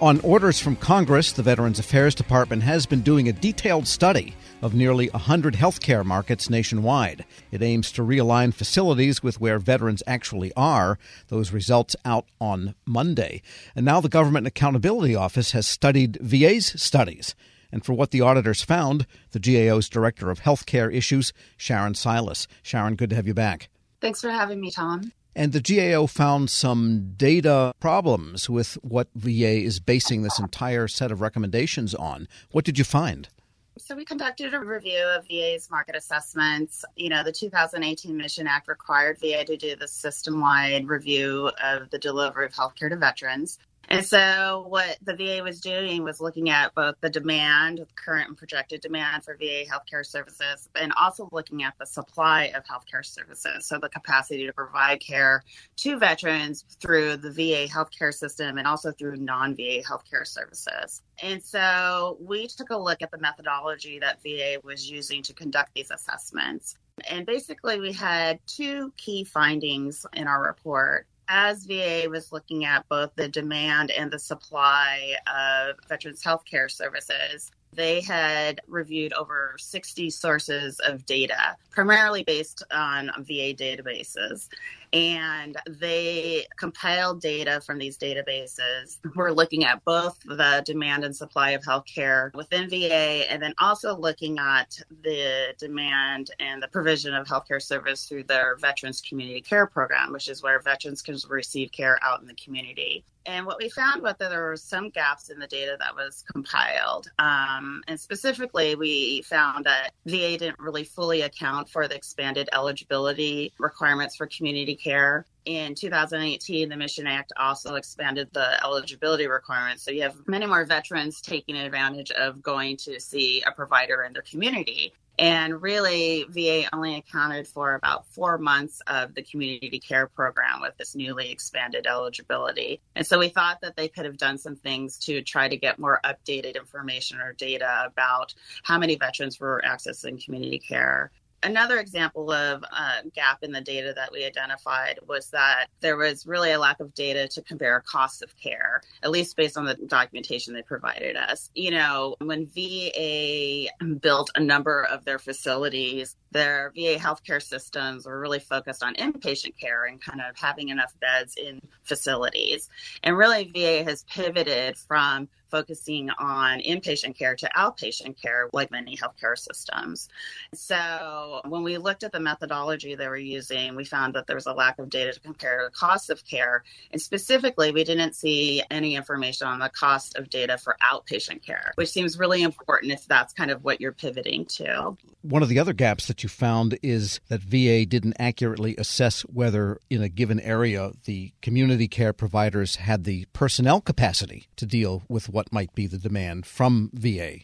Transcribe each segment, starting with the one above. On orders from Congress, the Veterans Affairs Department has been doing a detailed study of nearly 100 healthcare markets nationwide. It aims to realign facilities with where veterans actually are. Those results out on Monday. And now the Government Accountability Office has studied VA's studies. And for what the auditors found, the GAO's Director of Healthcare Issues, Sharon Silas. Sharon, good to have you back. Thanks for having me, Tom. And the GAO found some data problems with what VA is basing this entire set of recommendations on. What did you find? So we conducted a review of VA's market assessments. You know, the 2018 Mission Act required VA to do the system-wide review of the delivery of healthcare to veterans. And so what the VA was doing was looking at both the demand, current and projected demand for VA healthcare services, and also looking at the supply of healthcare services. So the capacity to provide care to veterans through the VA healthcare system and also through non-VA healthcare services. And so we took a look at the methodology that VA was using to conduct these assessments. And basically we had two key findings in our report. As VA was looking at both the demand and the supply of veterans' healthcare services, they had reviewed over 60 sources of data, primarily based on VA databases. And they compiled data from these databases. We're looking at both the demand and supply of healthcare within VA, and then also looking at the demand and the provision of healthcare service through their Veterans Community Care Program, which is where veterans can receive care out in the community. And what we found was that there were some gaps in the data that was compiled. And specifically, we found that VA didn't really fully account for the expanded eligibility requirements for community care. In 2018, the Mission Act also expanded the eligibility requirements. So you have many more veterans taking advantage of going to see a provider in their community. And really, VA only accounted for about 4 months of the community care program with this newly expanded eligibility. And so we thought that they could have done some things to try to get more updated information or data about how many veterans were accessing community care. Another example of a gap in the data that we identified was that there was really a lack of data to compare costs of care, at least based on the documentation they provided us. You know, when VA built a number of their facilities, their VA healthcare systems were really focused on inpatient care and kind of having enough beds in facilities. And really, VA has pivoted from focusing on inpatient care to outpatient care, like many healthcare systems. So when we looked at the methodology they were using, we found that there was a lack of data to compare the cost of care. And specifically, we didn't see any information on the cost of data for outpatient care, which seems really important if that's kind of what you're pivoting to. One of the other gaps that you found is that VA didn't accurately assess whether in a given area the community care providers had the personnel capacity to deal with what might be the demand from VA.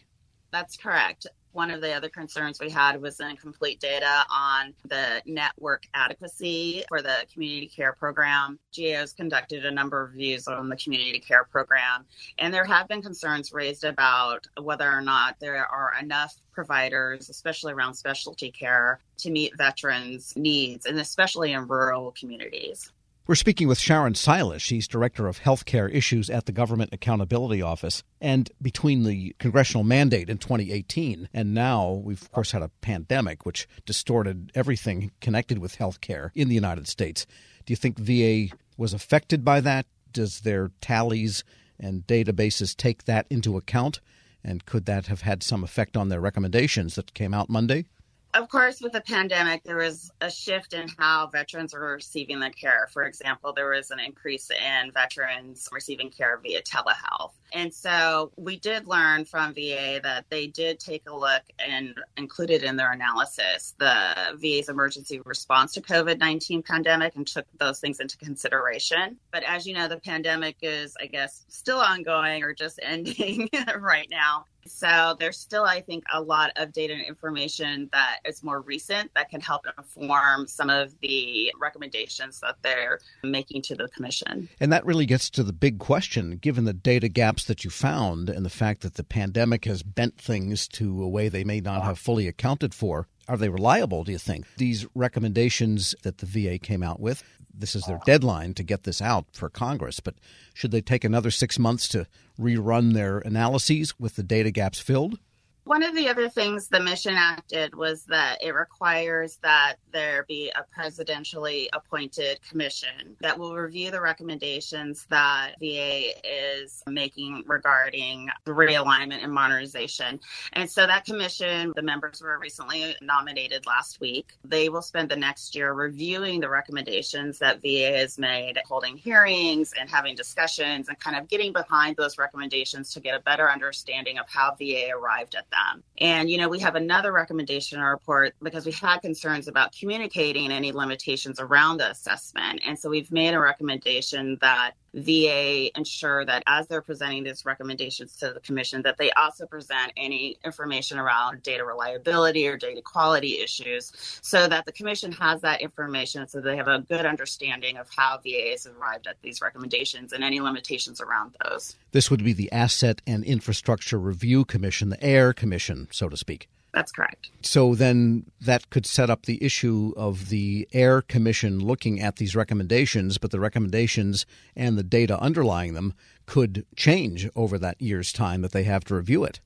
That's correct. One of the other concerns we had was incomplete data on the network adequacy for the community care program. GAO's conducted a number of reviews on the community care program, and there have been concerns raised about whether or not there are enough providers, especially around specialty care, to meet veterans' needs, and especially in rural communities. We're speaking with Sharon Silas. She's Director of Healthcare Issues at the Government Accountability Office. And between the congressional mandate in 2018 and now, we've, of course, had a pandemic which distorted everything connected with healthcare in the United States. Do you think VA was affected by that? Does their tallies and databases take that into account? And could that have had some effect on their recommendations that came out Monday? Of course, with the pandemic, there was a shift in how veterans were receiving their care. For example, there was an increase in veterans receiving care via telehealth. And so we did learn from VA that they did take a look and included in their analysis the VA's emergency response to COVID-19 pandemic and took those things into consideration. But as you know, the pandemic is, I guess, still ongoing or just ending right now. So there's still, I think, a lot of data and information that is more recent that can help inform some of the recommendations that they're making to the commission. And that really gets to the big question, given the data gaps that you found and the fact that the pandemic has bent things to a way they may not have fully accounted for. Are they reliable, do you think? These recommendations that the VA came out with, this is their deadline to get this out for Congress, but should they take another 6 months to rerun their analyses with the data gaps filled? One of the other things the Mission Act did was that it requires that there be a presidentially appointed commission that will review the recommendations that VA is making regarding realignment and modernization. And so that commission, the members were recently nominated last week. They will spend the next year reviewing the recommendations that VA has made, holding hearings and having discussions and kind of getting behind those recommendations to get a better understanding of how VA arrived at them. And, you know, we have another recommendation in our report because we had concerns about communicating any limitations around the assessment. And so we've made a recommendation that VA ensure that as they're presenting these recommendations to the commission, that they also present any information around data reliability or data quality issues so that the commission has that information so they have a good understanding of how VA has arrived at these recommendations and any limitations around those. This would be the Asset and Infrastructure Review Commission, the AIR Commission, so to speak. That's correct. So then that could set up the issue of the AIR Commission looking at these recommendations, but the recommendations and the data underlying them could change over that year's time that they have to review it.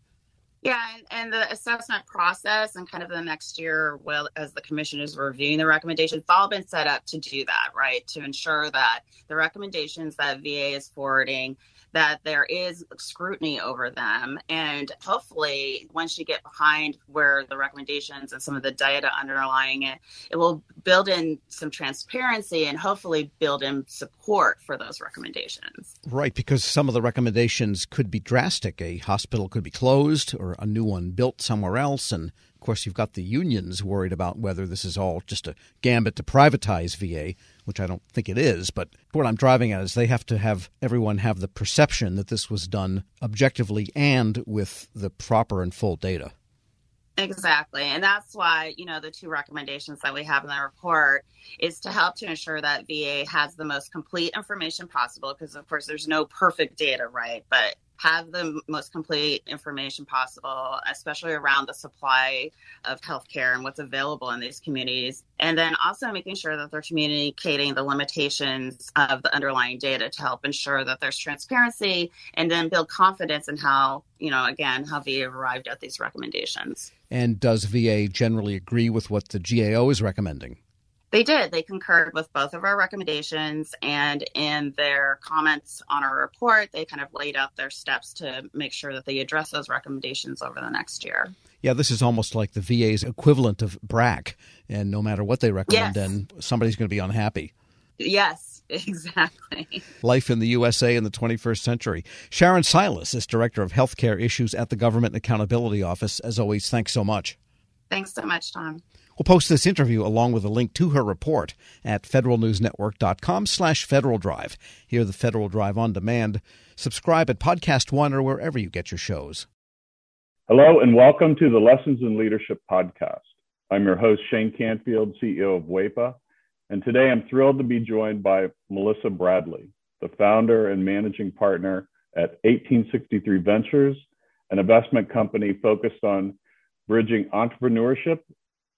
Yeah, and the assessment process and kind of the next year, well, as the commission is reviewing the recommendations, it's all been set up to do that, right? To ensure that the recommendations that VA is forwarding, that there is scrutiny over them. And hopefully, once you get behind where the recommendations and some of the data underlying it, it will build in some transparency and hopefully build in support for those recommendations. Right, because some of the recommendations could be drastic. A hospital could be closed or a new one built somewhere else. And, of course, you've got the unions worried about whether this is all just a gambit to privatize VA, which I don't think it is. But what I'm driving at is they have to have everyone have the perception that this was done objectively and with the proper and full data. Exactly. And that's why, you know, the two recommendations that we have in the report is to help to ensure that VA has the most complete information possible, because, of course, there's no perfect data, right? But have the most complete information possible, especially around the supply of healthcare and what's available in these communities. And then also making sure that they're communicating the limitations of the underlying data to help ensure that there's transparency and then build confidence in how, you know, again, how VA arrived at these recommendations. And does VA generally agree with what the GAO is recommending? They did. They concurred with both of our recommendations, and in their comments on our report, they kind of laid out their steps to make sure that they address those recommendations over the next year. Yeah, this is almost like the VA's equivalent of BRAC, and no matter what they recommend, then somebody's going to be unhappy. Yes, exactly. Life in the USA in the 21st century. Sharon Silas is Director of Healthcare Issues at the Government Accountability Office. As always, thanks so much. Thanks so much, Tom. We'll post this interview along with a link to her report at federalnewsnetwork.com/Federal Drive. Hear the Federal Drive on demand. Subscribe at Podcast One or wherever you get your shows. Hello and welcome to the Lessons in Leadership podcast. I'm your host, Shane Canfield, CEO of WEPA. And today I'm thrilled to be joined by Melissa Bradley, the founder and managing partner at 1863 Ventures, an investment company focused on bridging entrepreneurship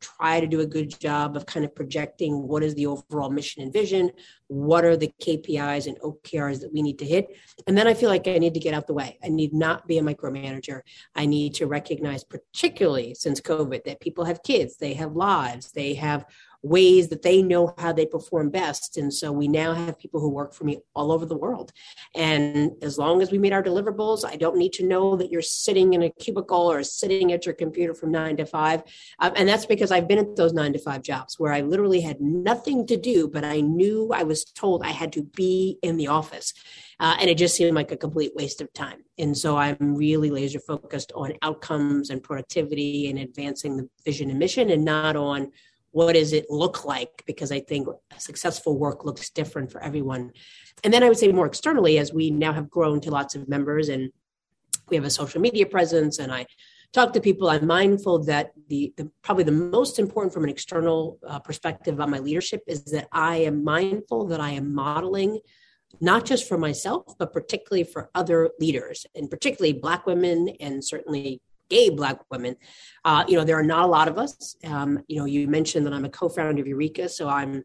try to do a good job of kind of projecting what is the overall mission and vision, what are the KPIs and OKRs that we need to hit. And then I feel like I need to get out the way. I need not be a micromanager. I need to recognize, particularly since COVID, that people have kids, they have lives, they have ways that they know how they perform best. And so we now have people who work for me all over the world. And as long as we meet our deliverables, I don't need to know that you're sitting in a cubicle or sitting at your computer from 9 to 5. And that's because I've been at those 9 to 5 jobs where I literally had nothing to do, but I knew I was told I had to be in the office. And it just seemed like a complete waste of time. And so I'm really laser focused on outcomes and productivity and advancing the vision and mission, and not on what does it look like? Because I think successful work looks different for everyone. And then I would say more externally, as we now have grown to lots of members and we have a social media presence and I talk to people, I'm mindful that the probably the most important from an external perspective on my leadership is that I am mindful that I am modeling, not just for myself, but particularly for other leaders, and particularly Black women, and certainly gay Black women. There are not a lot of us. You mentioned that I'm a co-founder of Eureka, so I'm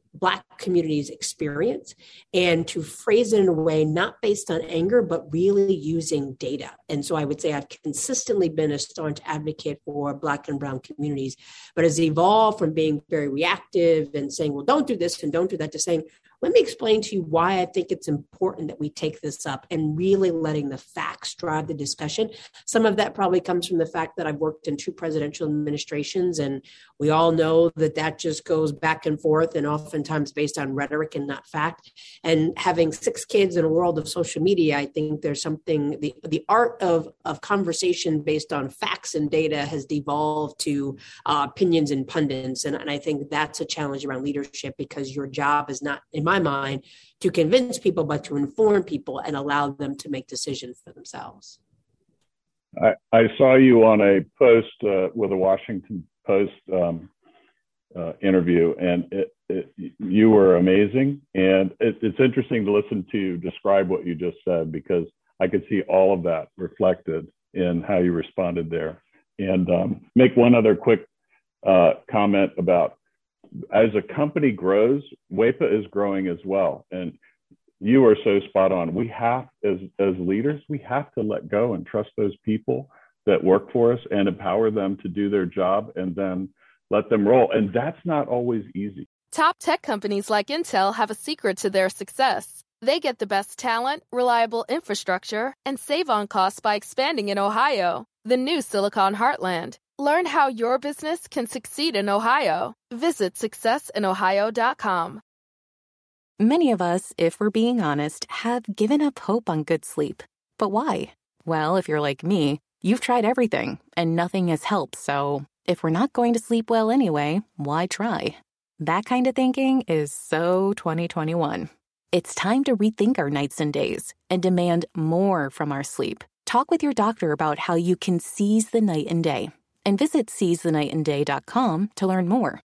Black communities experience, and to phrase it in a way not based on anger, but really using data. And so I would say I've consistently been a staunch advocate for Black and Brown communities, but has evolved from being very reactive and saying, well, don't do this and don't do that, to saying, let me explain to you why I think it's important that we take this up, and really letting the facts drive the discussion. Some of that probably comes from the fact that I've worked in two presidential administrations, and we all know that that just goes back and forth, and oftentimes based on rhetoric and not fact. And having 6 kids in a world of social media, I think there's something, the art of conversation based on facts and data has devolved to opinions and pundits. And I think that's a challenge around leadership, because your job is not, in my mind, to convince people, but to inform people and allow them to make decisions for themselves. I saw you on a post with a Washington Post interview, and you were amazing. And it's interesting to listen to you describe what you just said, because I could see all of that reflected in how you responded there. And make one other quick comment about, as a company grows, WEPA is growing as well. And you are so spot on. We have, as leaders, we have to let go and trust those people that work for us and empower them to do their job, and then let them roll. And that's not always easy. Top tech companies like Intel have a secret to their success. They get the best talent, reliable infrastructure, and save on costs by expanding in Ohio, the new Silicon Heartland. Learn how your business can succeed in Ohio. Visit successinohio.com. Many of us, if we're being honest, have given up hope on good sleep. But why? Well, if you're like me, you've tried everything and nothing has helped. So if we're not going to sleep well anyway, why try? That kind of thinking is so 2021. It's time to rethink our nights and days and demand more from our sleep. Talk with your doctor about how you can seize the night and day. And visit SeizeTheNightAndDay.com to learn more.